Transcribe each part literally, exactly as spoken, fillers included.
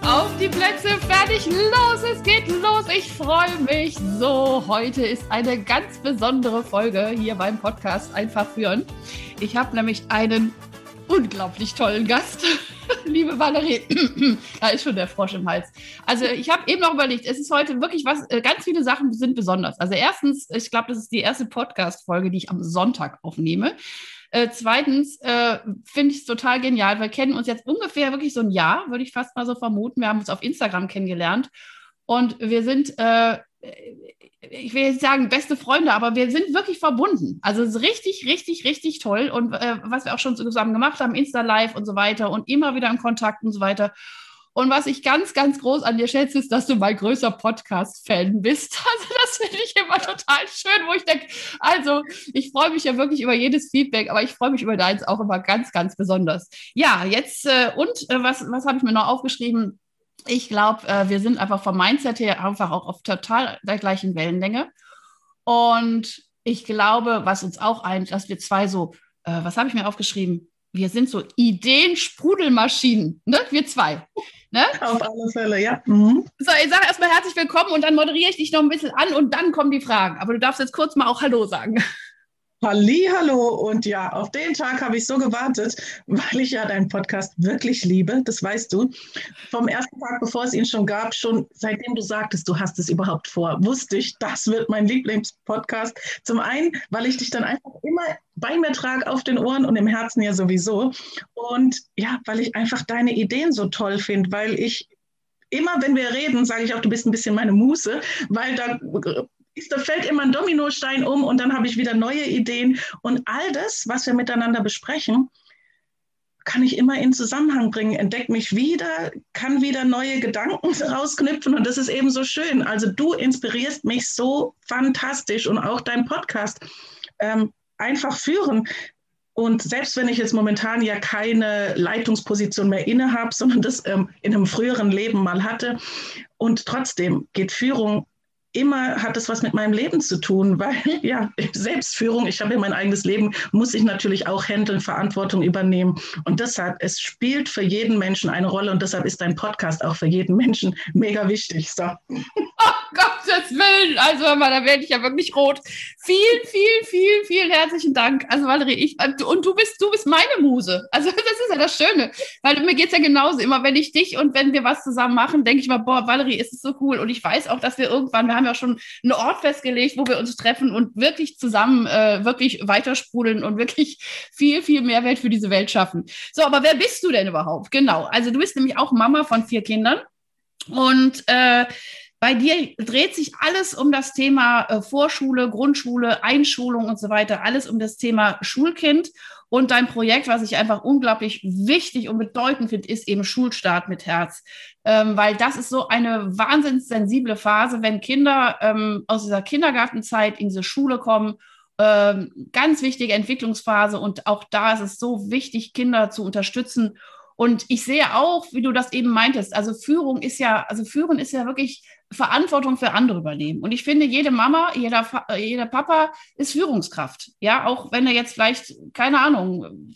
Auf die Plätze, fertig, los, es geht los. Ich freue mich so. Heute ist eine ganz besondere Folge hier beim Podcast Einfach Führen. Ich habe nämlich einen unglaublich tollen Gast. Liebe Valerie, da ist schon der Frosch im Hals. Also ich habe eben noch überlegt, es ist heute wirklich was, ganz viele Sachen sind besonders. Also erstens, ich glaube, das ist die erste Podcast-Folge, die ich am Sonntag aufnehme. Äh, zweitens äh, finde ich es total genial. Wir kennen uns jetzt ungefähr wirklich so ein Jahr, würde ich fast mal so vermuten. Wir haben uns auf Instagram kennengelernt und wir sind, äh, ich will jetzt sagen, beste Freunde, aber wir sind wirklich verbunden. Also es ist richtig, richtig, richtig toll. Und äh, was wir auch schon zusammen gemacht haben, Insta-Live und so weiter und immer wieder im Kontakt und so weiter. Und was ich ganz, ganz groß an dir schätze, ist, dass du mein größter Podcast-Fan bist. Also das finde ich immer total schön, wo ich denke, also ich freue mich ja wirklich über jedes Feedback, aber ich freue mich über deins auch immer ganz, ganz besonders. Ja, jetzt äh, und äh, was, was habe ich mir noch aufgeschrieben? Ich glaube, äh, wir sind einfach vom Mindset her einfach auch auf total der gleichen Wellenlänge. Und ich glaube, was uns auch eint, dass wir zwei so, äh, was habe ich mir aufgeschrieben? Wir sind so Ideensprudelmaschinen, ne? Wir zwei. Ne? Auf alle Fälle, ja. Mhm. So, ich sage erstmal herzlich willkommen und dann moderiere ich dich noch ein bisschen an und dann kommen die Fragen. Aber du darfst jetzt kurz mal auch Hallo sagen. Hallihallo und ja, auf den Tag habe ich so gewartet, weil ich ja deinen Podcast wirklich liebe, das weißt du. Vom ersten Tag, bevor es ihn schon gab, schon seitdem du sagtest, du hast es überhaupt vor, wusste ich, das wird mein Lieblingspodcast. Zum einen, weil ich dich dann einfach immer bei mir trage, auf den Ohren und im Herzen ja sowieso. Und ja, weil ich einfach deine Ideen so toll finde, weil ich immer, wenn wir reden, sage ich auch, du bist ein bisschen meine Muse, weil da... Da fällt immer ein Dominostein um und dann habe ich wieder neue Ideen. Und all das, was wir miteinander besprechen, kann ich immer in Zusammenhang bringen, entdecke mich wieder, kann wieder neue Gedanken rausknüpfen und das ist eben so schön. Also du inspirierst mich so fantastisch und auch dein Podcast ähm, einfach führen. Und selbst wenn ich jetzt momentan ja keine Leitungsposition mehr inne habe, sondern das ähm, in einem früheren Leben mal hatte und trotzdem geht Führung immer hat es was mit meinem Leben zu tun, weil ja, Selbstführung, ich habe ja mein eigenes Leben, muss ich natürlich auch handeln, Verantwortung übernehmen. Und deshalb, es spielt für jeden Menschen eine Rolle und deshalb ist dein Podcast auch für jeden Menschen mega wichtig. So. Oh Gottes Willen, also mal, da werde ich ja wirklich rot. Vielen, vielen, vielen, vielen herzlichen Dank. Also Valerie, ich, und du bist, du bist meine Muse. Also das ist ja das Schöne, weil mir geht es ja genauso. Immer wenn ich dich und wenn wir was zusammen machen, denke ich mal, boah, Valerie, ist es so cool. Und ich weiß auch, dass wir irgendwann, wir haben ja schon einen Ort festgelegt, wo wir uns treffen und wirklich zusammen äh, wirklich weitersprudeln und wirklich viel, viel Mehrwert für diese Welt schaffen. So, aber wer bist du denn überhaupt? Genau, also du bist nämlich auch Mama von vier Kindern und äh, bei dir dreht sich alles um das Thema äh, Vorschule, Grundschule, Einschulung und so weiter, alles um das Thema Schulkind und dein Projekt, was ich einfach unglaublich wichtig und bedeutend finde, ist eben Schulstart mit Herz, ähm, weil das ist so eine wahnsinnssensible Phase, wenn Kinder ähm, aus dieser Kindergartenzeit in diese Schule kommen. Ähm, ganz wichtige Entwicklungsphase und auch da ist es so wichtig, Kinder zu unterstützen. Und ich sehe auch, wie du das eben meintest, also Führung ist ja, also Führen ist ja wirklich Verantwortung für andere übernehmen. Und ich finde, jede Mama, jeder, jeder Papa ist Führungskraft. Ja, auch wenn er jetzt vielleicht, keine Ahnung,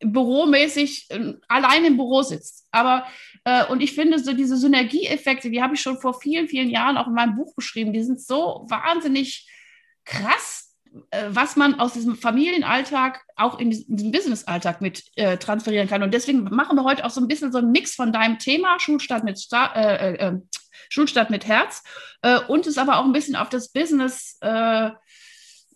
büromäßig allein im Büro sitzt. Aber, äh, und ich finde, so diese Synergieeffekte, die habe ich schon vor vielen, vielen Jahren auch in meinem Buch beschrieben, die sind so wahnsinnig krass, was man aus diesem Familienalltag auch in diesem Business-Alltag mit äh, transferieren kann. Und deswegen machen wir heute auch so ein bisschen so einen Mix von deinem Thema Schulstart mit, Star- äh, äh, Schulstart mit Herz äh, und es aber auch ein bisschen auf das Business, äh,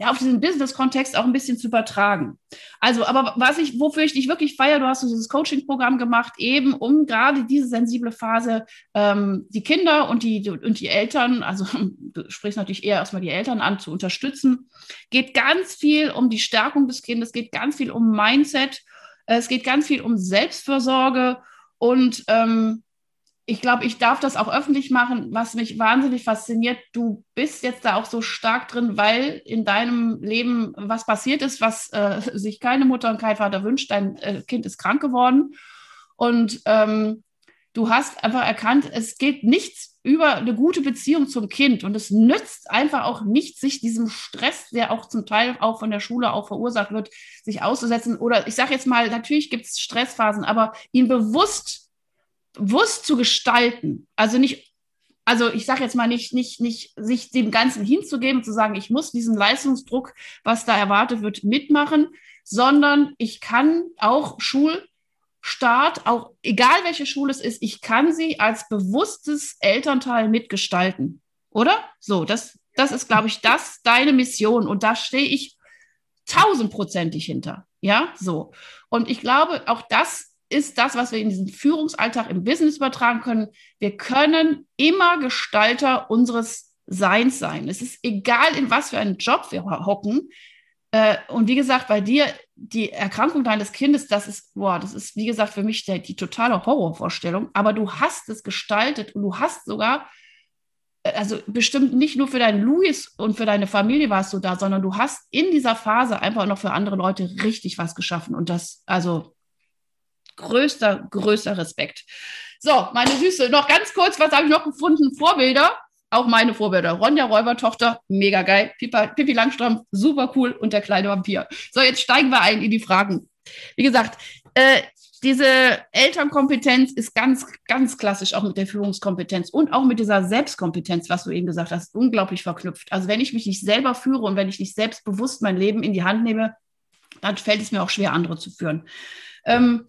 ja, auf diesen Business-Kontext auch ein bisschen zu übertragen. Also, aber was ich, wofür ich dich wirklich feiere, du hast so dieses Coaching-Programm gemacht, eben um gerade diese sensible Phase, ähm, die Kinder und die, und die Eltern, also du sprichst natürlich eher erstmal die Eltern an, zu unterstützen. Geht ganz viel um die Stärkung des Kindes, geht ganz viel um Mindset, es geht ganz viel um Selbstfürsorge. Und ähm, ich glaube, ich darf das auch öffentlich machen, was mich wahnsinnig fasziniert. Du bist jetzt da auch so stark drin, weil in deinem Leben was passiert ist, was äh, sich keine Mutter und kein Vater wünscht. Dein äh, Kind ist krank geworden. Und ähm, du hast einfach erkannt, es geht nichts über eine gute Beziehung zum Kind. Und es nützt einfach auch nicht, sich diesem Stress, der auch zum Teil auch von der Schule auch verursacht wird, sich auszusetzen. Oder ich sage jetzt mal, natürlich gibt es Stressphasen, aber ihn bewusst, bewusst zu gestalten. Also nicht, also ich sage jetzt mal nicht, nicht, nicht, sich dem Ganzen hinzugeben, zu sagen, ich muss diesen Leistungsdruck, was da erwartet wird, mitmachen, sondern ich kann auch Schul Start, auch egal welche Schule es ist, ich kann sie als bewusstes Elternteil mitgestalten, oder? So, das, das ist, glaube ich, das deine Mission und da stehe ich tausendprozentig hinter, ja, so. Und ich glaube, auch das ist das, was wir in diesem Führungsalltag im Business übertragen können. Wir können immer Gestalter unseres Seins sein. Es ist egal, in was für einen Job wir hocken. Und wie gesagt, bei dir, die Erkrankung deines Kindes, das ist, boah, das ist, wie gesagt, für mich die, die totale Horrorvorstellung, aber du hast es gestaltet und du hast sogar, also bestimmt nicht nur für deinen Louis und für deine Familie warst du da, sondern du hast in dieser Phase einfach noch für andere Leute richtig was geschaffen und das, also größter, größter Respekt. So, meine Süße, noch ganz kurz, was habe ich noch gefunden? Vorbilder. Auch meine Vorbilder. Ronja Räubertochter, mega geil. Pippi Langstrumpf, super cool. Und der kleine Vampir. So, jetzt steigen wir ein in die Fragen. Wie gesagt, äh, diese Elternkompetenz ist ganz, ganz klassisch auch mit der Führungskompetenz und auch mit dieser Selbstkompetenz, was du eben gesagt hast, unglaublich verknüpft. Also wenn ich mich nicht selber führe und wenn ich nicht selbstbewusst mein Leben in die Hand nehme, dann fällt es mir auch schwer, andere zu führen. Ähm,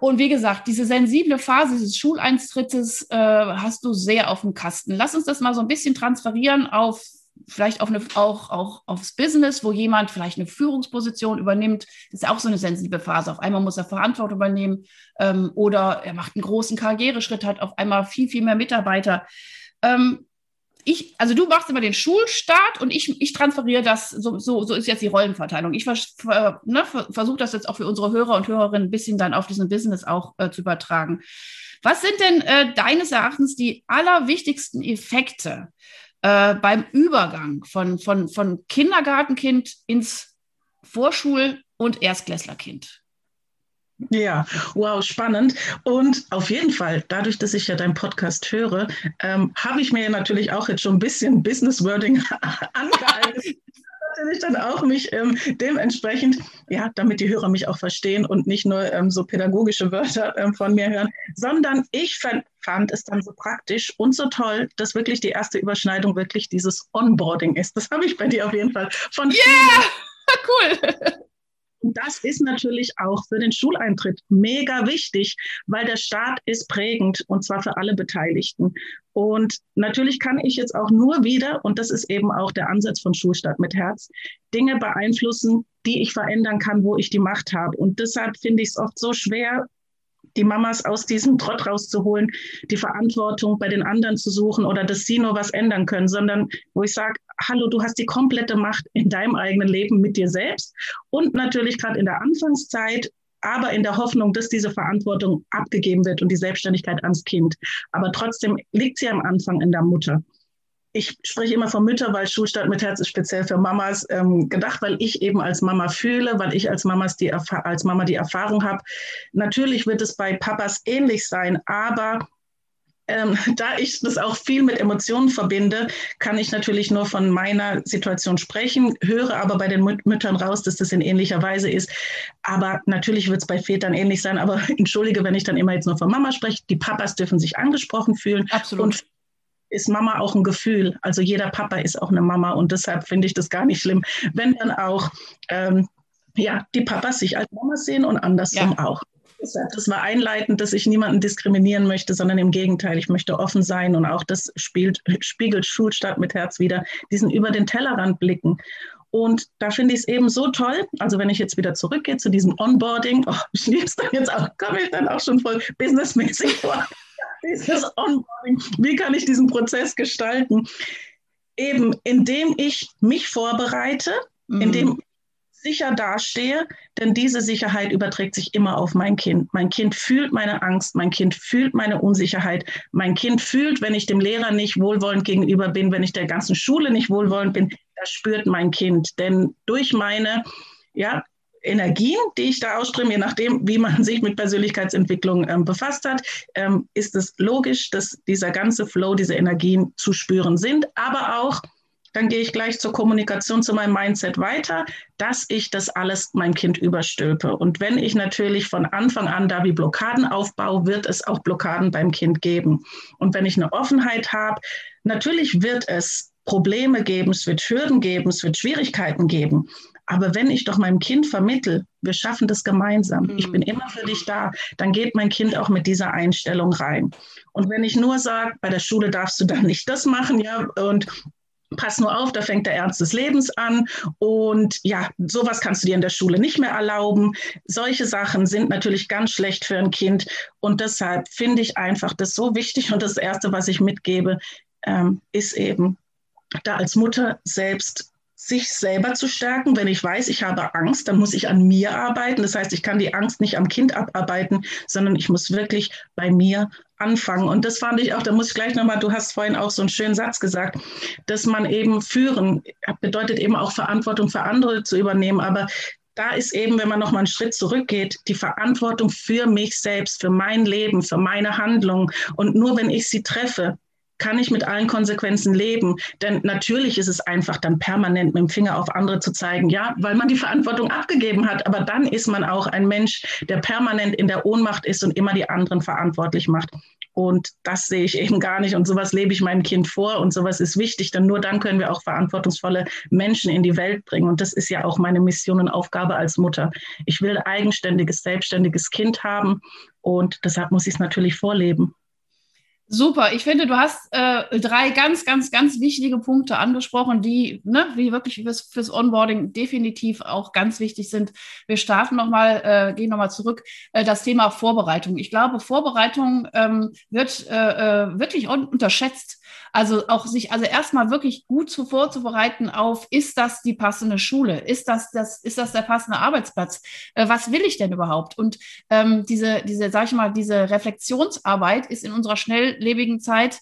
Und wie gesagt, diese sensible Phase dieses Schuleintritts äh, hast du sehr auf dem Kasten. Lass uns das mal so ein bisschen transferieren auf vielleicht auf eine, auch, auch aufs Business, wo jemand vielleicht eine Führungsposition übernimmt. Das ist auch so eine sensible Phase. Auf einmal muss er Verantwortung übernehmen ähm, oder er macht einen großen Karriereschritt, hat auf einmal viel, viel mehr Mitarbeiter. Ähm, ich, also du machst immer den Schulstart und ich, ich transferiere das, so, so, so ist jetzt die Rollenverteilung. Ich vers, ver, ne, versuche das jetzt auch für unsere Hörer und Hörerinnen ein bisschen dann auf diesen Business auch äh, zu übertragen. Was sind denn äh, deines Erachtens die allerwichtigsten Effekte äh, beim Übergang von, von, von Kindergartenkind ins Vorschul- und Erstklässlerkind? Ja, wow, spannend. Und auf jeden Fall, dadurch, dass ich ja deinen Podcast höre, ähm, habe ich mir natürlich auch jetzt schon ein bisschen Business-Wording angeeignet. Natürlich dann auch mich ähm, dementsprechend, ja, damit die Hörer mich auch verstehen und nicht nur ähm, so pädagogische Wörter ähm, von mir hören, sondern ich ver- fand es dann so praktisch und so toll, dass wirklich die erste Überschneidung wirklich dieses Onboarding ist. Das habe ich bei dir auf jeden Fall von yeah! Vielen. Cool! Und das ist natürlich auch für den Schuleintritt mega wichtig, weil der Start ist prägend und zwar für alle Beteiligten. Und natürlich kann ich jetzt auch nur wieder, und das ist eben auch der Ansatz von Schulstart mit Herz, Dinge beeinflussen, die ich verändern kann, wo ich die Macht habe. Und deshalb finde ich es oft so schwer, die Mamas aus diesem Trott rauszuholen, die Verantwortung bei den anderen zu suchen oder dass sie nur was ändern können, sondern wo ich sage, hallo, du hast die komplette Macht in deinem eigenen Leben mit dir selbst und natürlich gerade in der Anfangszeit, aber in der Hoffnung, dass diese Verantwortung abgegeben wird und die Selbstständigkeit ans Kind. Aber trotzdem liegt sie am Anfang in der Mutter. Ich spreche immer von Mütter, weil Schulstart mit Herz ist speziell für Mamas ähm, gedacht, weil ich eben als Mama fühle, weil ich als, Mamas die Erfa- als Mama die Erfahrung habe. Natürlich wird es bei Papas ähnlich sein, aber ähm, da ich das auch viel mit Emotionen verbinde, kann ich natürlich nur von meiner Situation sprechen, höre aber bei den Müt- Müttern raus, dass das in ähnlicher Weise ist. Aber natürlich wird es bei Vätern ähnlich sein, aber entschuldige, wenn ich dann immer jetzt nur von Mama spreche, die Papas dürfen sich angesprochen fühlen. Absolut. Und ist Mama auch ein Gefühl. Also jeder Papa ist auch eine Mama und deshalb finde ich das gar nicht schlimm, wenn dann auch ähm, ja, die Papas sich als Mamas sehen und andersrum ja. auch. Deshalb, das war einleitend, dass ich niemanden diskriminieren möchte, sondern im Gegenteil, ich möchte offen sein und auch das spielt, spiegelt Schulstart mit Herz wieder, diesen über den Tellerrand blicken. Und da finde ich es eben so toll, also wenn ich jetzt wieder zurückgehe zu diesem Onboarding, oh, ich liebe es dann jetzt auch, komme ich dann auch schon voll businessmäßig vor. Dieses Onboarding, wie kann ich diesen Prozess gestalten? Eben, indem ich mich vorbereite, mm. indem ich sicher dastehe, denn diese Sicherheit überträgt sich immer auf mein Kind. Mein Kind fühlt meine Angst, mein Kind fühlt meine Unsicherheit, mein Kind fühlt, wenn ich dem Lehrer nicht wohlwollend gegenüber bin, wenn ich der ganzen Schule nicht wohlwollend bin, das spürt mein Kind. Denn durch meine ja, Energien, die ich da ausströme, je nachdem, wie man sich mit Persönlichkeitsentwicklung ähm, befasst hat, ähm, ist es logisch, dass dieser ganze Flow, diese Energien zu spüren sind, aber auch, dann gehe ich gleich zur Kommunikation, zu meinem Mindset weiter, dass ich das alles meinem Kind überstülpe. Und wenn ich natürlich von Anfang an da wie Blockaden aufbaue, wird es auch Blockaden beim Kind geben. Und wenn ich eine Offenheit habe, natürlich wird es Probleme geben, es wird Hürden geben, es wird Schwierigkeiten geben. Aber wenn ich doch meinem Kind vermittle, wir schaffen das gemeinsam, mhm. ich bin immer für dich da, dann geht mein Kind auch mit dieser Einstellung rein. Und wenn ich nur sage, bei der Schule darfst du dann nicht das machen, ja, und pass nur auf, da fängt der Ernst des Lebens an und ja, sowas kannst du dir in der Schule nicht mehr erlauben. Solche Sachen sind natürlich ganz schlecht für ein Kind und deshalb finde ich einfach das so wichtig und das Erste, was ich mitgebe, ähm, ist eben, da als Mutter selbst sich selber zu stärken. Wenn ich weiß, ich habe Angst, dann muss ich an mir arbeiten. Das heißt, ich kann die Angst nicht am Kind abarbeiten, sondern ich muss wirklich bei mir anfangen. Und das fand ich auch, da muss ich gleich nochmal, du hast vorhin auch so einen schönen Satz gesagt, dass man eben führen, bedeutet eben auch Verantwortung für andere zu übernehmen. Aber da ist eben, wenn man nochmal einen Schritt zurückgeht, die Verantwortung für mich selbst, für mein Leben, für meine Handlungen. Und nur wenn ich sie treffe, kann ich mit allen Konsequenzen leben? Denn natürlich ist es einfach dann permanent mit dem Finger auf andere zu zeigen, ja, weil man die Verantwortung abgegeben hat, aber dann ist man auch ein Mensch, der permanent in der Ohnmacht ist und immer die anderen verantwortlich macht. Und das sehe ich eben gar nicht und sowas lebe ich meinem Kind vor und sowas ist wichtig, denn nur dann können wir auch verantwortungsvolle Menschen in die Welt bringen und das ist ja auch meine Mission und Aufgabe als Mutter. Ich will ein eigenständiges, selbstständiges Kind haben und deshalb muss ich es natürlich vorleben. Super, ich finde, du hast äh, drei ganz, ganz, ganz wichtige Punkte angesprochen, die, ne, die wirklich fürs, fürs Onboarding definitiv auch ganz wichtig sind. Wir starten nochmal, äh, gehen nochmal zurück, äh, das Thema Vorbereitung. Ich glaube, Vorbereitung ähm, wird äh, wirklich un- unterschätzt. Also auch sich, also erstmal wirklich gut zu, vorzubereiten auf, ist das die passende Schule? Ist das, das, ist das der passende Arbeitsplatz? Äh, was will ich denn überhaupt? Und ähm, diese, diese, sag ich mal, diese Reflexionsarbeit ist in unserer schnelllebigen Zeit,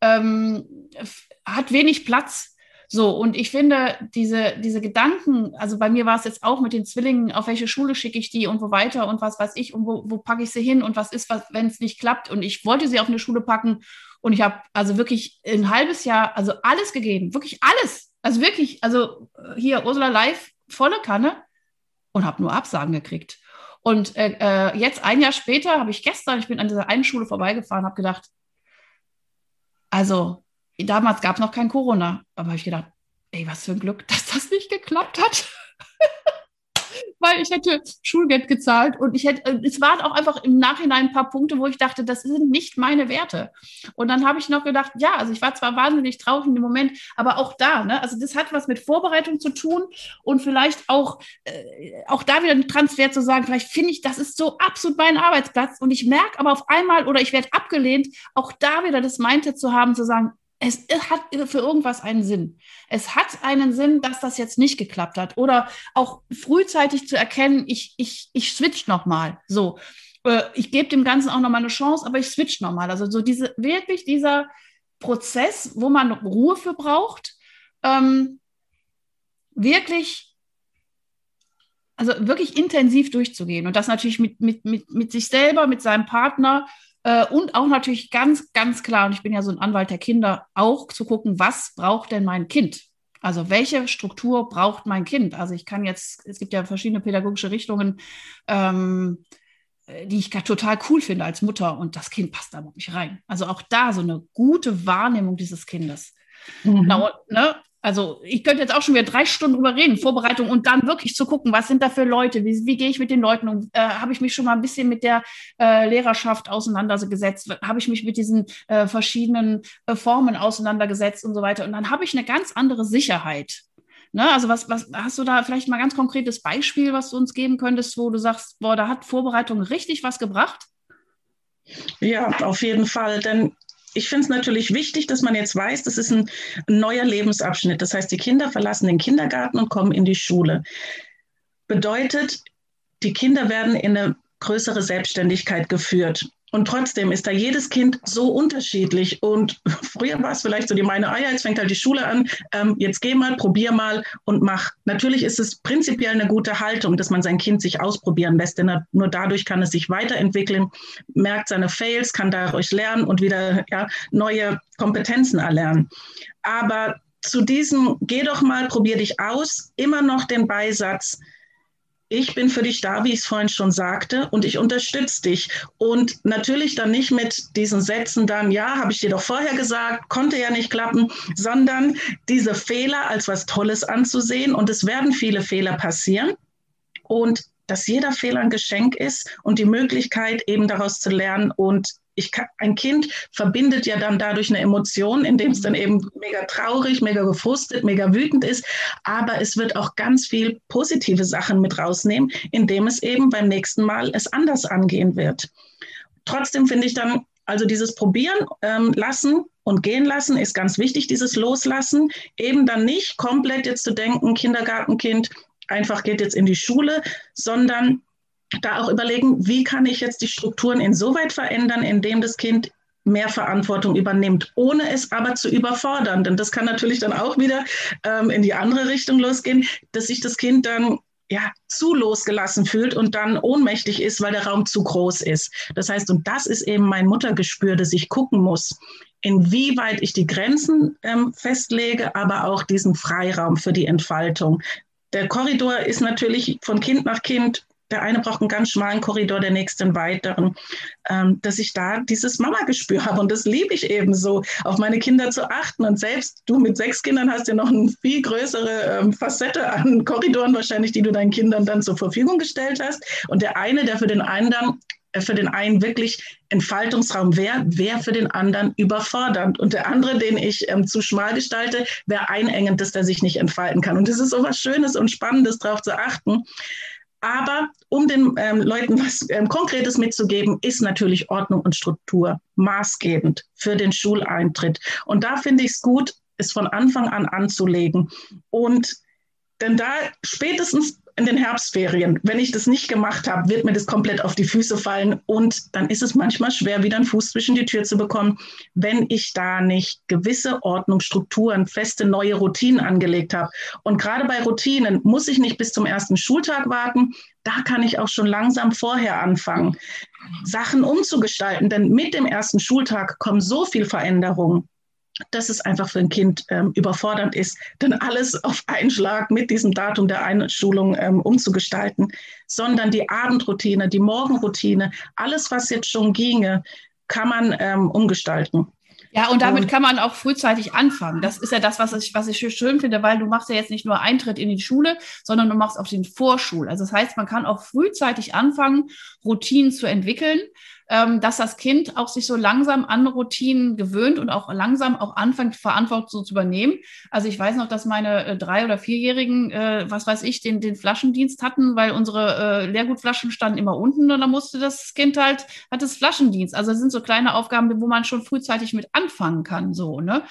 ähm, f- hat wenig Platz. So, und ich finde, diese, diese Gedanken, also bei mir war es jetzt auch mit den Zwillingen, auf welche Schule schicke ich die und wo weiter und was weiß ich und wo, wo packe ich sie hin und was ist, was, wenn es nicht klappt. Und ich wollte sie auf eine Schule packen und ich habe also wirklich ein halbes Jahr, also alles gegeben, wirklich alles. Also wirklich, also hier Ursula live, volle Kanne und habe nur Absagen gekriegt. Und äh, jetzt ein Jahr später habe ich gestern, ich bin an dieser einen Schule vorbeigefahren, habe gedacht, also... Damals gab es noch kein Corona, aber habe ich gedacht, ey, was für ein Glück, dass das nicht geklappt hat. Weil ich hätte Schulgeld gezahlt und ich hätte, es waren auch einfach im Nachhinein ein paar Punkte, wo ich dachte, das sind nicht meine Werte. Und dann habe ich noch gedacht, ja, also ich war zwar wahnsinnig traurig in dem Moment, aber auch da, ne, also das hat was mit Vorbereitung zu tun und vielleicht auch, äh, auch da wieder einen Transfer zu sagen, vielleicht finde ich, das ist so absolut mein Arbeitsplatz und ich merke aber auf einmal oder ich werde abgelehnt, auch da wieder das Mindset zu haben, zu sagen, es hat für irgendwas einen Sinn. Es hat einen Sinn, dass das jetzt nicht geklappt hat. Oder auch frühzeitig zu erkennen, ich, ich, ich switch nochmal. So, ich gebe dem Ganzen auch nochmal eine Chance, aber ich switch nochmal. Also so diese, wirklich dieser Prozess, wo man Ruhe für braucht, ähm, wirklich, also wirklich intensiv durchzugehen. Und das natürlich mit, mit, mit, mit sich selber, mit seinem Partner. Und auch natürlich ganz, ganz klar, und ich bin ja so ein Anwalt der Kinder, auch zu gucken, was braucht denn mein Kind? Also welche Struktur braucht mein Kind? Also ich kann jetzt, es gibt ja verschiedene pädagogische Richtungen, ähm, die ich total cool finde als Mutter und das Kind passt da überhaupt nicht rein. Also auch da so eine gute Wahrnehmung dieses Kindes. Mhm. Genau, ne? Also ich könnte jetzt auch schon wieder drei Stunden drüber reden, Vorbereitung und dann wirklich zu gucken, was sind da für Leute, wie, wie gehe ich mit den Leuten um, äh, habe ich mich schon mal ein bisschen mit der äh, Lehrerschaft auseinandergesetzt, habe ich mich mit diesen äh, verschiedenen äh, Formen auseinandergesetzt und so weiter und dann habe ich eine ganz andere Sicherheit. Ne? Also was, was hast du da vielleicht mal ganz konkretes Beispiel, was du uns geben könntest, wo du sagst, boah, da hat Vorbereitung richtig was gebracht? Ja, auf jeden Fall, denn ich finde es natürlich wichtig, dass man jetzt weiß, das ist ein neuer Lebensabschnitt. Das heißt, die Kinder verlassen den Kindergarten und kommen in die Schule. bedeutet, die Kinder werden in eine größere Selbstständigkeit geführt. Und trotzdem ist da jedes Kind so unterschiedlich. Und früher war es vielleicht so die meine Eier, jetzt fängt halt die Schule an, ähm, jetzt geh mal, probier mal und mach. Natürlich ist es prinzipiell eine gute Haltung, dass man sein Kind sich ausprobieren lässt, denn er, nur dadurch kann es sich weiterentwickeln, merkt seine Fails, kann dadurch lernen und wieder ja, neue Kompetenzen erlernen. Aber zu diesem, geh doch mal, probier dich aus, immer noch den Beisatz, ich bin für dich da, wie ich es vorhin schon sagte, und ich unterstütze dich. Und natürlich dann nicht mit diesen Sätzen dann, ja, habe ich dir doch vorher gesagt, konnte ja nicht klappen, sondern diese Fehler als was Tolles anzusehen. Und es werden viele Fehler passieren. Und dass jeder Fehler ein Geschenk ist und die Möglichkeit, eben daraus zu lernen. Und ich kann, ein Kind verbindet ja dann dadurch eine Emotion, indem es dann eben mega traurig, mega gefrustet, mega wütend ist. Aber es wird auch ganz viel positive Sachen mit rausnehmen, indem es eben beim nächsten Mal es anders angehen wird. Trotzdem finde ich dann, also dieses Probieren ähm, lassen und gehen lassen ist ganz wichtig, dieses Loslassen. Eben dann nicht komplett jetzt zu denken, Kindergartenkind einfach geht jetzt in die Schule, sondern da auch überlegen, wie kann ich jetzt die Strukturen insoweit verändern, indem das Kind mehr Verantwortung übernimmt, ohne es aber zu überfordern. Denn das kann natürlich dann auch wieder ähm, in die andere Richtung losgehen, dass sich das Kind dann ja, zu losgelassen fühlt und dann ohnmächtig ist, weil der Raum zu groß ist. Das heißt, und das ist eben mein Muttergespür, dass ich gucken muss, inwieweit ich die Grenzen ähm, festlege, aber auch diesen Freiraum für die Entfaltung. Der Korridor ist natürlich von Kind nach Kind. Der eine braucht einen ganz schmalen Korridor, der nächste einen weiteren, ähm, dass ich da dieses Mama-Gespür habe. Und das liebe ich eben so, auf meine Kinder zu achten. Und selbst du mit sechs Kindern hast ja noch eine viel größere ähm, Facette an Korridoren wahrscheinlich, die du deinen Kindern dann zur Verfügung gestellt hast. Und der eine, der für den einen, dann, äh, für den einen wirklich Entfaltungsraum wäre, wäre für den anderen überfordernd. Und der andere, den ich ähm, zu schmal gestalte, wäre einengend, dass der sich nicht entfalten kann. Und das ist so was Schönes und Spannendes, darauf zu achten. Aber um den ähm, Leuten was ähm, Konkretes mitzugeben, ist natürlich Ordnung und Struktur maßgebend für den Schuleintritt. Und da finde ich es gut, es von Anfang an anzulegen. Und denn da spätestens in den Herbstferien, wenn ich das nicht gemacht habe, wird mir das komplett auf die Füße fallen. Und dann ist es manchmal schwer, wieder einen Fuß zwischen die Tür zu bekommen, wenn ich da nicht gewisse Ordnung, Strukturen, feste neue Routinen angelegt habe. Und gerade bei Routinen muss ich nicht bis zum ersten Schultag warten. Da kann ich auch schon langsam vorher anfangen, Sachen umzugestalten. Denn mit dem ersten Schultag kommen so viele Veränderungen, dass es einfach für ein Kind ähm, überfordernd ist, denn alles auf einen Schlag mit diesem Datum der Einschulung ähm, umzugestalten, sondern die Abendroutine, die Morgenroutine, alles, was jetzt schon ginge, kann man ähm, umgestalten. Ja, und damit kann man auch frühzeitig anfangen. Das ist ja das, was ich, was ich schön finde, weil du machst ja jetzt nicht nur Eintritt in die Schule, sondern du machst auch den Vorschul. Also das heißt, man kann auch frühzeitig anfangen, Routinen zu entwickeln, dass das Kind auch sich so langsam an Routinen gewöhnt und auch langsam auch anfängt, Verantwortung zu übernehmen. Also ich weiß noch, dass meine drei- oder vierjährigen, äh, was weiß ich, den, den Flaschendienst hatten, weil unsere äh, Leergutflaschen standen immer unten und da musste das Kind halt, hat das Flaschendienst. Also das sind so kleine Aufgaben, wo man schon frühzeitig mit anfangen kann, so, ne?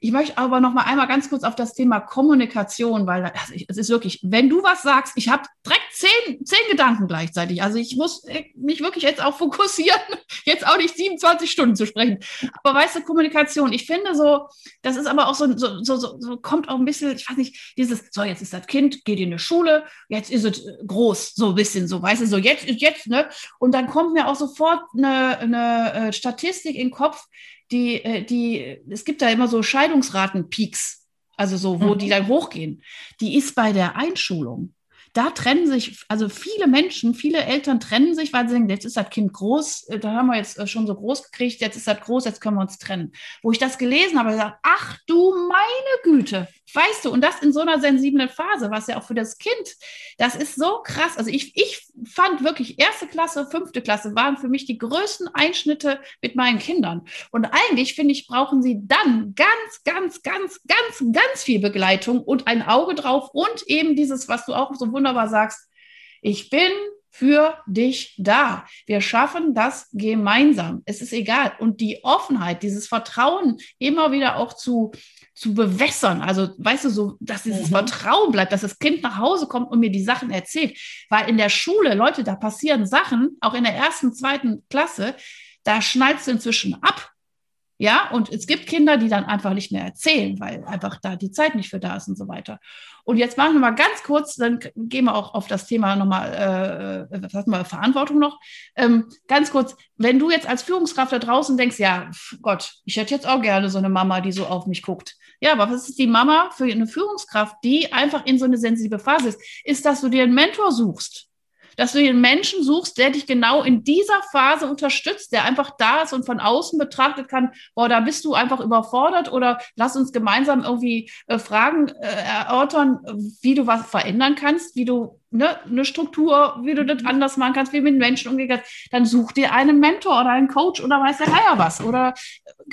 Ich möchte aber noch mal einmal ganz kurz auf das Thema Kommunikation, weil es ist wirklich, wenn du was sagst, ich habe direkt zehn, zehn Gedanken gleichzeitig. Also ich muss mich wirklich jetzt auch fokussieren, jetzt auch nicht siebenundzwanzig Stunden zu sprechen. Aber weißt du, Kommunikation, ich finde so, das ist aber auch so, so, so, so kommt auch ein bisschen, ich weiß nicht, dieses, so jetzt ist das Kind, geht in die Schule, jetzt ist es groß, so ein bisschen so, weißt du, so jetzt ist jetzt, ne? Und dann kommt mir auch sofort eine, eine Statistik in den Kopf, Die, die, es gibt da immer so Scheidungsratenpeaks, also so, wo mhm. die dann hochgehen. Die ist bei der Einschulung. Da trennen sich, also viele Menschen, viele Eltern trennen sich, weil sie denken, jetzt ist das Kind groß, da haben wir jetzt schon so groß gekriegt, jetzt ist das groß, jetzt können wir uns trennen. Wo ich das gelesen habe, ich sage, ach du meine Güte, weißt du, und das in so einer sensiblen Phase, was ja auch für das Kind, das ist so krass. Also ich, ich fand wirklich, erste Klasse, fünfte Klasse waren für mich die größten Einschnitte mit meinen Kindern. Und eigentlich, finde ich, brauchen sie dann ganz, ganz, ganz, ganz, ganz viel Begleitung und ein Auge drauf und eben dieses, was du auch so wunderbar sagst, ich bin für dich da. Wir schaffen das gemeinsam. Es ist egal. Und die Offenheit, dieses Vertrauen immer wieder auch zu, zu bewässern. Also, weißt du, so, dass dieses mhm. Vertrauen bleibt, dass das Kind nach Hause kommt und mir die Sachen erzählt. Weil in der Schule, Leute, da passieren Sachen, auch in der ersten, zweiten Klasse, da schnallst du inzwischen ab. Ja, und es gibt Kinder, die dann einfach nicht mehr erzählen, weil einfach da die Zeit nicht für da ist und so weiter. Und jetzt machen wir mal ganz kurz, dann gehen wir auch auf das Thema nochmal, äh, was hatten wir, Verantwortung noch. Ähm, ganz kurz, wenn du jetzt als Führungskraft da draußen denkst, ja, Gott, ich hätte jetzt auch gerne so eine Mama, die so auf mich guckt. Ja, aber was ist die Mama für eine Führungskraft, die einfach in so eine sensible Phase ist? Ist, dass du dir einen Mentor suchst. Dass du den Menschen suchst, der dich genau in dieser Phase unterstützt, der einfach da ist und von außen betrachtet kann, boah, da bist du einfach überfordert oder lass uns gemeinsam irgendwie äh, Fragen äh, erörtern, wie du was verändern kannst, wie du ne, eine Struktur, wie du das anders machen kannst, wie du mit Menschen umgehen kannst. Dann such dir einen Mentor oder einen Coach oder weiß der Geier was oder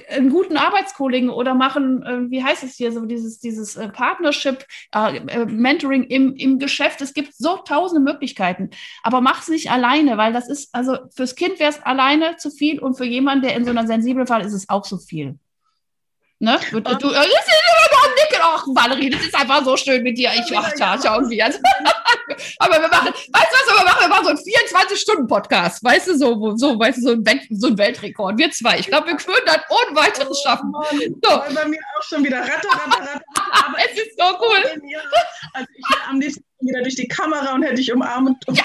einen guten Arbeitskollegen oder machen, äh, wie heißt es hier, so dieses, dieses äh, Partnership, äh, äh, Mentoring im, im Geschäft. Es gibt so tausende Möglichkeiten. Aber mach's nicht alleine, weil das ist, also fürs Kind wäre es alleine zu viel und für jemanden, der in so einer sensiblen Phase ist, ist es auch so viel. Ne? Du, du, du, ach, Valerie, das ist einfach so schön mit dir. Ich ja, ach, schau irgendwie. Also, aber wir machen, weißt du, was wir machen? Wir machen so einen vierundzwanzig-Stunden-Podcast, weißt du, so, so, weißt du, so ein, Welt, so ein Weltrekord. Wir zwei. Ich glaube, wir können das ohne weiteres schaffen. Oh Mann, so. Bei mir auch schon wieder ratter, ratter, ratter. Aber es ist so cool. Also ich wäre am liebsten wieder durch die Kamera und hätte dich umarmt. Und ja.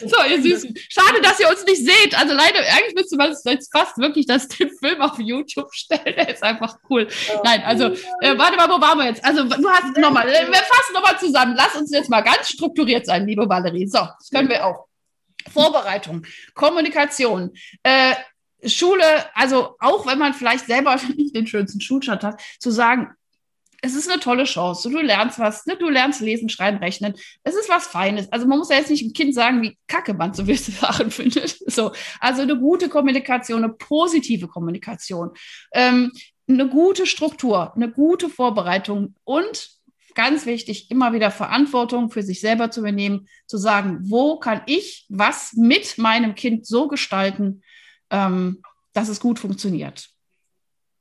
So, ihr Süßen. Schade, dass ihr uns nicht seht. Also leider, eigentlich müsste man jetzt fast wirklich das, den Film auf YouTube stellen. Der ist einfach cool. Nein, also, äh, warte mal, wo waren wir jetzt? Also, du hast nochmal, wir fassen nochmal zusammen. Lass uns jetzt mal ganz strukturiert sein, liebe Valerie. So, das können wir auch. Vorbereitung, Kommunikation, äh, Schule, also auch wenn man vielleicht selber nicht den schönsten Schulstart hat, zu sagen, es ist eine tolle Chance. Du lernst was, ne? Du lernst lesen, schreiben, rechnen. Es ist was Feines. Also man muss ja jetzt nicht dem Kind sagen, wie kacke man so gewisse Sachen findet. So, also eine gute Kommunikation, eine positive Kommunikation, ähm, eine gute Struktur, eine gute Vorbereitung und ganz wichtig, immer wieder Verantwortung für sich selber zu übernehmen, zu sagen, wo kann ich was mit meinem Kind so gestalten, ähm, dass es gut funktioniert.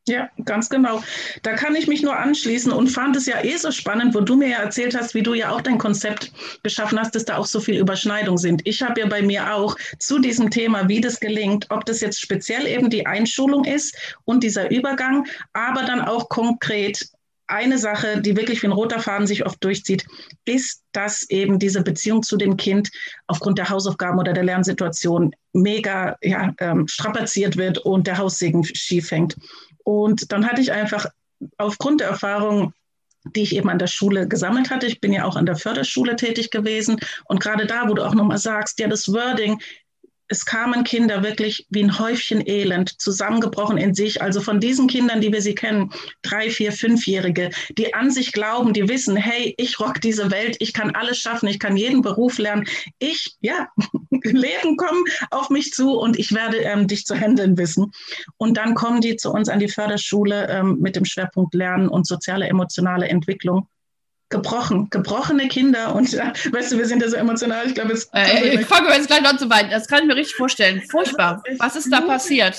Ja, ganz genau. Da kann ich mich nur anschließen und fand es ja eh so spannend, wo du mir ja erzählt hast, wie du ja auch dein Konzept geschaffen hast, dass da auch so viel Überschneidung sind. Ich habe ja bei mir auch zu diesem Thema, wie das gelingt, ob das jetzt speziell eben die Einschulung ist und dieser Übergang, aber dann auch konkret eine Sache, die wirklich wie ein roter Faden sich oft durchzieht, ist, dass eben diese Beziehung zu dem Kind aufgrund der Hausaufgaben oder der Lernsituation mega ja, ähm, strapaziert wird und der Haussegen schief hängt. Und dann hatte ich einfach aufgrund der Erfahrung, die ich eben an der Schule gesammelt hatte, ich bin ja auch an der Förderschule tätig gewesen und gerade da, wo du auch nochmal sagst, ja, das Wording, es kamen Kinder wirklich wie ein Häufchen Elend, zusammengebrochen in sich. Also von diesen Kindern, die wir sie kennen, drei-, vier-, fünfjährige, die an sich glauben, die wissen, hey, ich rock diese Welt, ich kann alles schaffen, ich kann jeden Beruf lernen. Ich, ja, Leben kommen auf mich zu und ich werde ähm, dich zu handeln wissen. Und dann kommen die zu uns an die Förderschule ähm, mit dem Schwerpunkt Lernen und soziale, emotionale Entwicklung. Gebrochen, gebrochene Kinder und ja, weißt du, wir sind ja so emotional, ich glaube, es... Äh, ich fange jetzt gleich an zu weinen, das kann ich mir richtig vorstellen, furchtbar, also, was ist da passiert?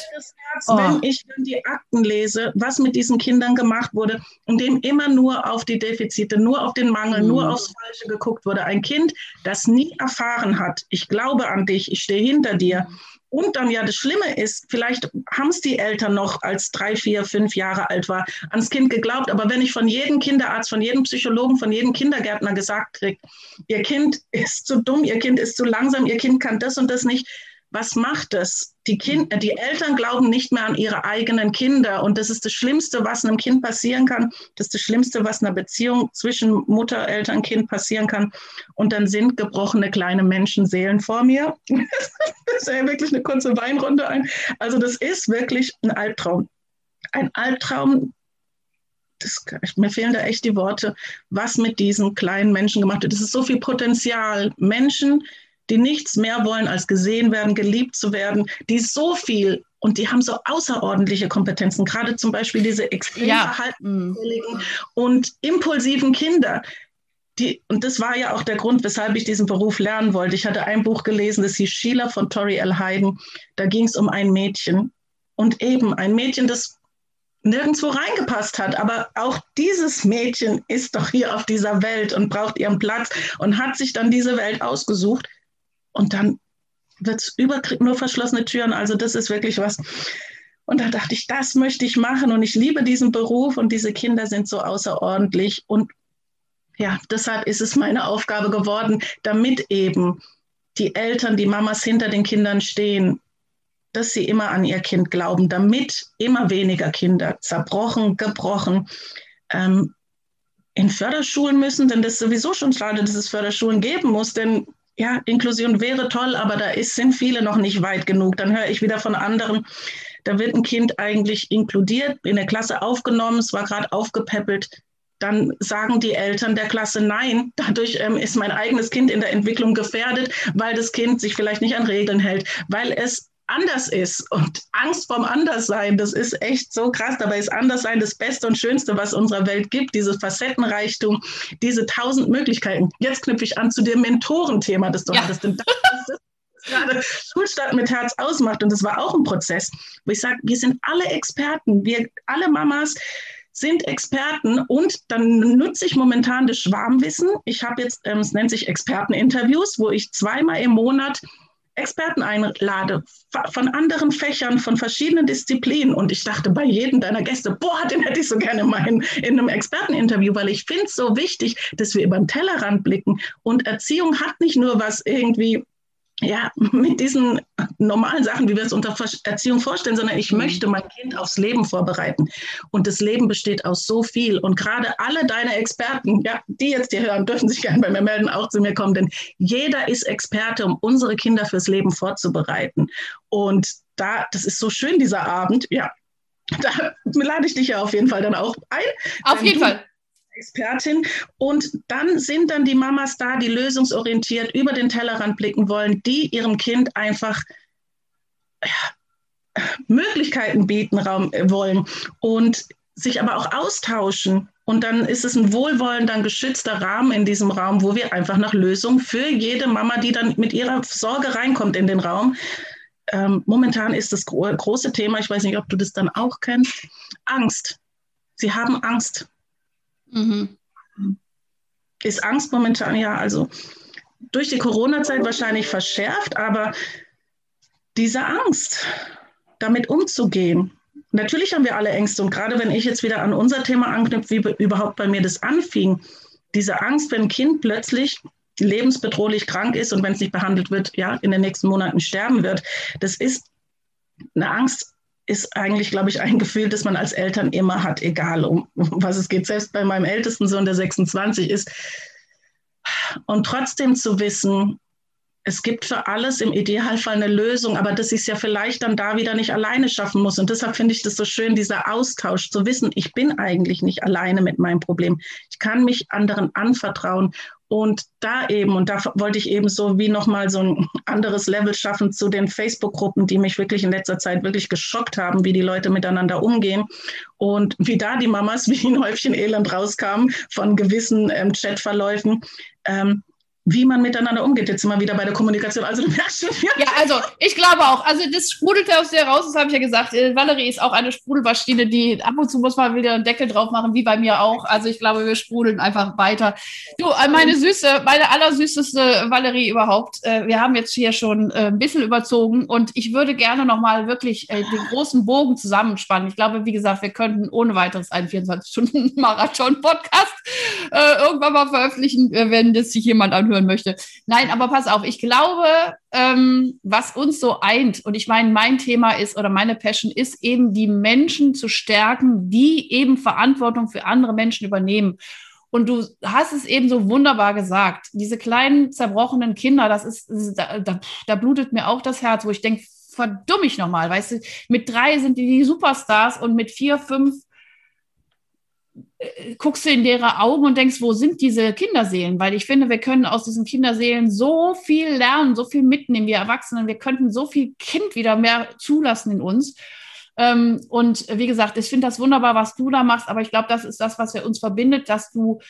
Herz, oh. Wenn ich dann die Akten lese, was mit diesen Kindern gemacht wurde, indem immer nur auf die Defizite, nur auf den Mangel, mhm. nur aufs Falsche geguckt wurde, ein Kind, das nie erfahren hat, ich glaube an dich, ich stehe hinter dir. Und dann ja, das Schlimme ist, vielleicht haben es die Eltern noch, als drei, vier, fünf Jahre alt war, ans Kind geglaubt. Aber wenn ich von jedem Kinderarzt, von jedem Psychologen, von jedem Kindergärtner gesagt kriege, ihr Kind ist zu dumm, ihr Kind ist zu langsam, ihr Kind kann das und das nicht, was macht das? Die, kind, äh, die Eltern glauben nicht mehr an ihre eigenen Kinder. Und das ist das Schlimmste, was einem Kind passieren kann. Das ist das Schlimmste, was einer Beziehung zwischen Mutter, Eltern, Kind passieren kann. Und dann sind gebrochene kleine Menschenseelen vor mir. Das ist ja wirklich eine kurze Weinrunde ein. Also das ist wirklich ein Albtraum. Ein Albtraum, das, mir fehlen da echt die Worte, was mit diesen kleinen Menschen gemacht wird. Das ist so viel Potenzial. Menschen, die nichts mehr wollen, als gesehen werden, geliebt zu werden, die so viel, und die haben so außerordentliche Kompetenzen, gerade zum Beispiel diese extrem ja. verhaltensfälligen und impulsiven Kinder, die, und das war ja auch der Grund, weshalb ich diesen Beruf lernen wollte. Ich hatte ein Buch gelesen, das hieß Sheila von Tori L. Hayden. Da ging es um ein Mädchen. Und eben ein Mädchen, das nirgendwo reingepasst hat. Aber auch dieses Mädchen ist doch hier auf dieser Welt und braucht ihren Platz und hat sich dann diese Welt ausgesucht. Und dann wird es über nur verschlossene Türen. Also das ist wirklich was. Und da dachte ich, das möchte ich machen. Und ich liebe diesen Beruf. Und diese Kinder sind so außerordentlich. Und ja, deshalb ist es meine Aufgabe geworden, damit eben die Eltern, die Mamas hinter den Kindern stehen, dass sie immer an ihr Kind glauben, damit immer weniger Kinder zerbrochen, gebrochen, ähm, in Förderschulen müssen. Denn das ist sowieso schon schade, dass es Förderschulen geben muss. Denn ja, Inklusion wäre toll, aber da ist, sind viele noch nicht weit genug. Dann höre ich wieder von anderen, da wird ein Kind eigentlich inkludiert, in der Klasse aufgenommen, es war gerade aufgepäppelt. Dann sagen die Eltern der Klasse nein. Dadurch ähm, ist mein eigenes Kind in der Entwicklung gefährdet, weil das Kind sich vielleicht nicht an Regeln hält, weil es anders ist. Und Angst vorm Anderssein, das ist echt so krass. Dabei ist Anderssein das Beste und Schönste, was unserer Welt gibt. Diese Facettenreichtum, diese tausend Möglichkeiten. Jetzt knüpfe ich an zu dem Mentorenthema, das du ja. hattest. Denn das ist gerade Schulstart mit Herz ausmacht. Und das war auch ein Prozess, wo ich sage, wir sind alle Experten, wir alle Mamas sind Experten, und dann nutze ich momentan das Schwarmwissen. Ich habe jetzt, ähm, es nennt sich Experteninterviews, wo ich zweimal im Monat Experten einlade, von anderen Fächern, von verschiedenen Disziplinen. Und ich dachte bei jedem deiner Gäste, boah, den hätte ich so gerne mal in, in einem Experteninterview, weil ich finde es so wichtig, dass wir über den Tellerrand blicken. Und Erziehung hat nicht nur was irgendwie, ja, mit diesen normalen Sachen, wie wir es unter Erziehung vorstellen, sondern ich möchte mein Kind aufs Leben vorbereiten. Und das Leben besteht aus so viel. Und gerade alle deine Experten, ja, die jetzt hier hören, dürfen sich gerne bei mir melden, auch zu mir kommen. Denn jeder ist Experte, um unsere Kinder fürs Leben vorzubereiten. Und da, das ist so schön, dieser Abend. Ja, da lade ich dich ja auf jeden Fall dann auch ein. Auf jeden Fall. Expertin. Und dann sind dann die Mamas da, die lösungsorientiert über den Tellerrand blicken wollen, die ihrem Kind einfach ja, Möglichkeiten bieten Raum, äh, wollen und sich aber auch austauschen. Und dann ist es ein wohlwollender, ein geschützter Rahmen in diesem Raum, wo wir einfach nach Lösungen für jede Mama, die dann mit ihrer Sorge reinkommt in den Raum. Ähm, momentan ist das gro- große Thema, ich weiß nicht, ob du das dann auch kennst, Angst. Sie haben Angst. Mhm. Ist Angst momentan, ja, also durch die Corona-Zeit wahrscheinlich verschärft, aber diese Angst, damit umzugehen. Natürlich haben wir alle Ängste, und gerade wenn ich jetzt wieder an unser Thema anknüpfe, wie be- überhaupt bei mir das anfing, diese Angst, wenn ein Kind plötzlich lebensbedrohlich krank ist und wenn es nicht behandelt wird, ja, in den nächsten Monaten sterben wird, das ist eine Angst, ist eigentlich, glaube ich, ein Gefühl, das man als Eltern immer hat, egal um, um was es geht. Selbst bei meinem ältesten Sohn, der sechsundzwanzig ist. Und trotzdem zu wissen, es gibt für alles im Idealfall eine Lösung, aber dass ich es ja vielleicht dann da wieder nicht alleine schaffen muss. Und deshalb finde ich das so schön, dieser Austausch, zu wissen, ich bin eigentlich nicht alleine mit meinem Problem. Ich kann mich anderen anvertrauen. Und da eben, und da wollte ich eben so wie nochmal so ein anderes Level schaffen zu den Facebook-Gruppen, die mich wirklich in letzter Zeit wirklich geschockt haben, wie die Leute miteinander umgehen und wie da die Mamas wie ein Häufchen Elend rauskamen von gewissen ähm, Chatverläufen, ähm, wie man miteinander umgeht. Jetzt sind wir wieder bei der Kommunikation. Also du merkst schon. Ja, also ich glaube auch. Also das sprudelte aus dir raus, das habe ich ja gesagt. Valerie ist auch eine Sprudelmaschine, die ab und zu muss man wieder einen Deckel drauf machen, wie bei mir auch. Also ich glaube, wir sprudeln einfach weiter. Du, meine süße, meine allersüßeste Valerie überhaupt. Wir haben jetzt hier schon ein bisschen überzogen und ich würde gerne nochmal wirklich den großen Bogen zusammenspannen. Ich glaube, wie gesagt, wir könnten ohne weiteres einen vierundzwanzig-Stunden-Marathon-Podcast irgendwann mal veröffentlichen, wenn das sich jemand anhört möchte. Nein, aber pass auf, ich glaube, ähm, was uns so eint, und ich meine, mein Thema ist oder meine Passion ist eben, die Menschen zu stärken, die eben Verantwortung für andere Menschen übernehmen. Und du hast es eben so wunderbar gesagt, diese kleinen zerbrochenen Kinder, das ist, da, da, da blutet mir auch das Herz, wo ich denke, verdumm ich nochmal, weißt du, mit drei sind die, die Superstars und mit vier, fünf guckst du in deren Augen und denkst, wo sind diese Kinderseelen? Weil ich finde, wir können aus diesen Kinderseelen so viel lernen, so viel mitnehmen, wir Erwachsenen. Wir könnten so viel Kind wieder mehr zulassen in uns. Und wie gesagt, ich finde das wunderbar, was du da machst, aber ich glaube, das ist das, was wir uns verbindet, dass du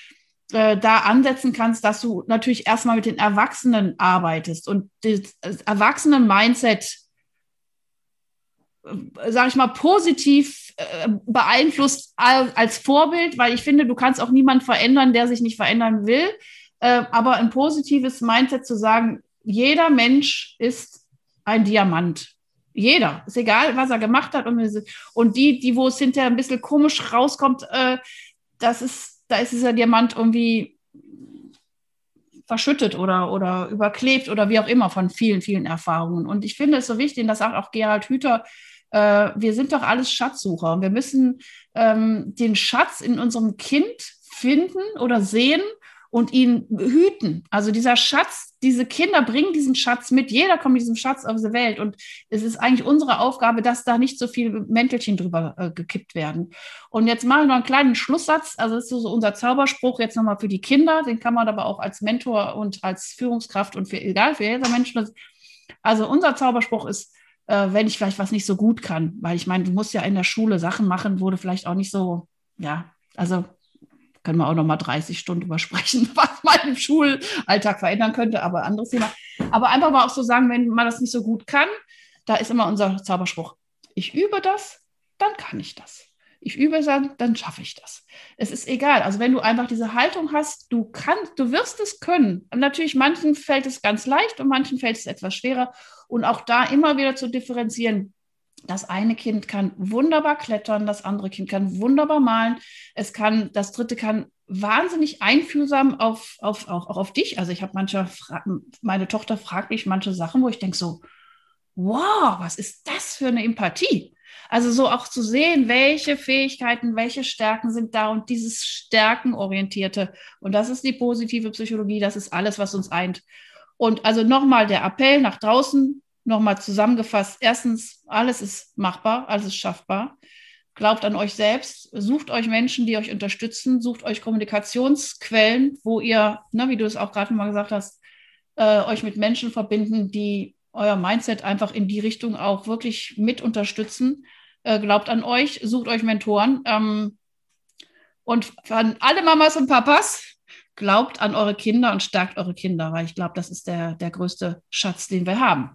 äh, da ansetzen kannst, dass du natürlich erstmal mit den Erwachsenen arbeitest und das Erwachsenen-Mindset, sag ich mal, positiv äh, beeinflusst als Vorbild, weil ich finde, du kannst auch niemanden verändern, der sich nicht verändern will, äh, aber ein positives Mindset zu sagen, jeder Mensch ist ein Diamant. Jeder. Ist egal, was er gemacht hat. Und, und die, die, wo es hinterher ein bisschen komisch rauskommt, äh, das ist, da ist dieser Diamant irgendwie verschüttet oder, oder überklebt oder wie auch immer von vielen, vielen Erfahrungen. Und ich finde es so wichtig, und das sagt auch Gerhard Hüter, äh, wir sind doch alles Schatzsucher. Und wir müssen ähm, den Schatz in unserem Kind finden oder sehen und ihn hüten. Also dieser Schatz, diese Kinder bringen diesen Schatz mit. Jeder kommt mit diesem Schatz auf die Welt. Und es ist eigentlich unsere Aufgabe, dass da nicht so viele Mäntelchen drüber äh, gekippt werden. Und jetzt mache ich noch einen kleinen Schlusssatz. Also das ist so unser Zauberspruch jetzt nochmal für die Kinder. Den kann man aber auch als Mentor und als Führungskraft und für egal, für jeder Mensch. Also unser Zauberspruch ist, äh, wenn ich vielleicht was nicht so gut kann. Weil ich meine, du musst ja in der Schule Sachen machen, wo du vielleicht auch nicht so, ja, also... können wir auch noch mal dreißig Stunden drüber sprechen, was man im Schulalltag verändern könnte, aber anderes Thema. Aber einfach mal auch so sagen, wenn man das nicht so gut kann, da ist immer unser Zauberspruch. Ich übe das, dann kann ich das. Ich übe das, dann schaffe ich das. Es ist egal. Also wenn du einfach diese Haltung hast, du kannst, du wirst es können. Und natürlich, manchen fällt es ganz leicht und manchen fällt es etwas schwerer. Und auch da immer wieder zu differenzieren, das eine Kind kann wunderbar klettern, das andere Kind kann wunderbar malen, es kann, das dritte kann wahnsinnig einfühlsam auf, auf, auch, auch auf dich. Also ich habe manche, meine Tochter fragt mich manche Sachen, wo ich denke so, wow, was ist das für eine Empathie? Also so auch zu sehen, welche Fähigkeiten, welche Stärken sind da und dieses Stärkenorientierte. Und das ist die positive Psychologie, das ist alles, was uns eint. Und also nochmal der Appell nach draußen, nochmal zusammengefasst. Erstens, alles ist machbar, alles ist schaffbar. Glaubt an euch selbst, sucht euch Menschen, die euch unterstützen, sucht euch Kommunikationsquellen, wo ihr, ne, wie du es auch gerade mal gesagt hast, äh, euch mit Menschen verbinden, die euer Mindset einfach in die Richtung auch wirklich mit unterstützen. Äh, glaubt an euch, sucht euch Mentoren. Ähm, und an alle Mamas und Papas, glaubt an eure Kinder und stärkt eure Kinder, weil ich glaube, das ist der, der größte Schatz, den wir haben.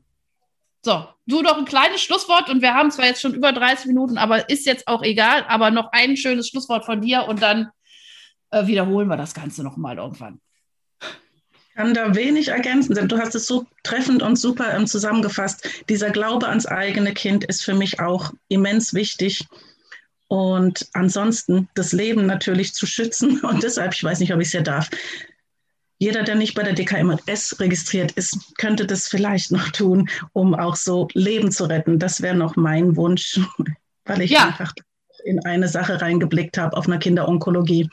So, du noch ein kleines Schlusswort und wir haben zwar jetzt schon über dreißig Minuten, aber ist jetzt auch egal, aber noch ein schönes Schlusswort von dir und dann äh, wiederholen wir das Ganze nochmal irgendwann. Ich kann da wenig ergänzen, denn du hast es so treffend und super ähm, zusammengefasst. Dieser Glaube ans eigene Kind ist für mich auch immens wichtig und ansonsten das Leben natürlich zu schützen und deshalb, ich weiß nicht, ob ich es ja darf, jeder, der nicht bei der D K M S registriert ist, könnte das vielleicht noch tun, um auch so Leben zu retten. Das wäre noch mein Wunsch, weil ich ja. einfach in eine Sache reingeblickt habe auf einer Kinderonkologie,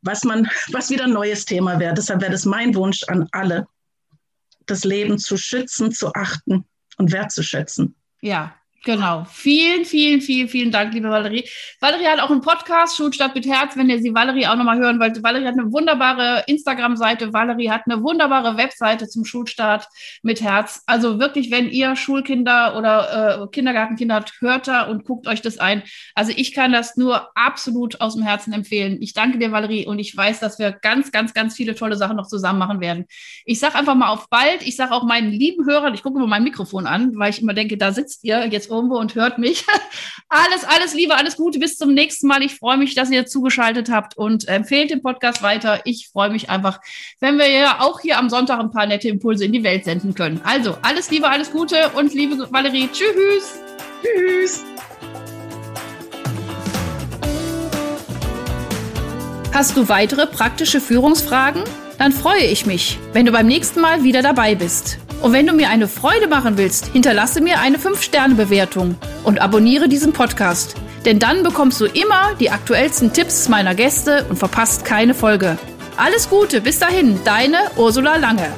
was, man, was wieder ein neues Thema wäre. Deshalb wäre das mein Wunsch an alle, das Leben zu schützen, zu achten und wertzuschätzen. Ja. Genau. Vielen, vielen, vielen, vielen Dank, liebe Valerie. Valerie hat auch einen Podcast, Schulstart mit Herz, wenn ihr sie Valerie auch nochmal hören wollt. Valerie hat eine wunderbare Instagram-Seite, Valerie hat eine wunderbare Webseite zum Schulstart mit Herz. Also wirklich, wenn ihr Schulkinder oder äh, Kindergartenkinder habt, hört da und guckt euch das ein. Also ich kann das nur absolut aus dem Herzen empfehlen. Ich danke dir, Valerie, und ich weiß, dass wir ganz, ganz, ganz viele tolle Sachen noch zusammen machen werden. Ich sage einfach mal auf bald. Ich sage auch meinen lieben Hörern, ich gucke mir mein Mikrofon an, weil ich immer denke, da sitzt ihr jetzt irgendwo und hört mich. Alles, alles Liebe, alles Gute, bis zum nächsten Mal. Ich freue mich, dass ihr zugeschaltet habt und empfehlt den Podcast weiter. Ich freue mich einfach, wenn wir ja auch hier am Sonntag ein paar nette Impulse in die Welt senden können. Also, alles Liebe, alles Gute und liebe Valerie, tschüss. Tschüss. Hast du weitere praktische Führungsfragen? Dann freue ich mich, wenn du beim nächsten Mal wieder dabei bist. Und wenn du mir eine Freude machen willst, hinterlasse mir eine fünf Sterne Bewertung und abonniere diesen Podcast. Denn dann bekommst du immer die aktuellsten Tipps meiner Gäste und verpasst keine Folge. Alles Gute, bis dahin, deine Ursula Lange.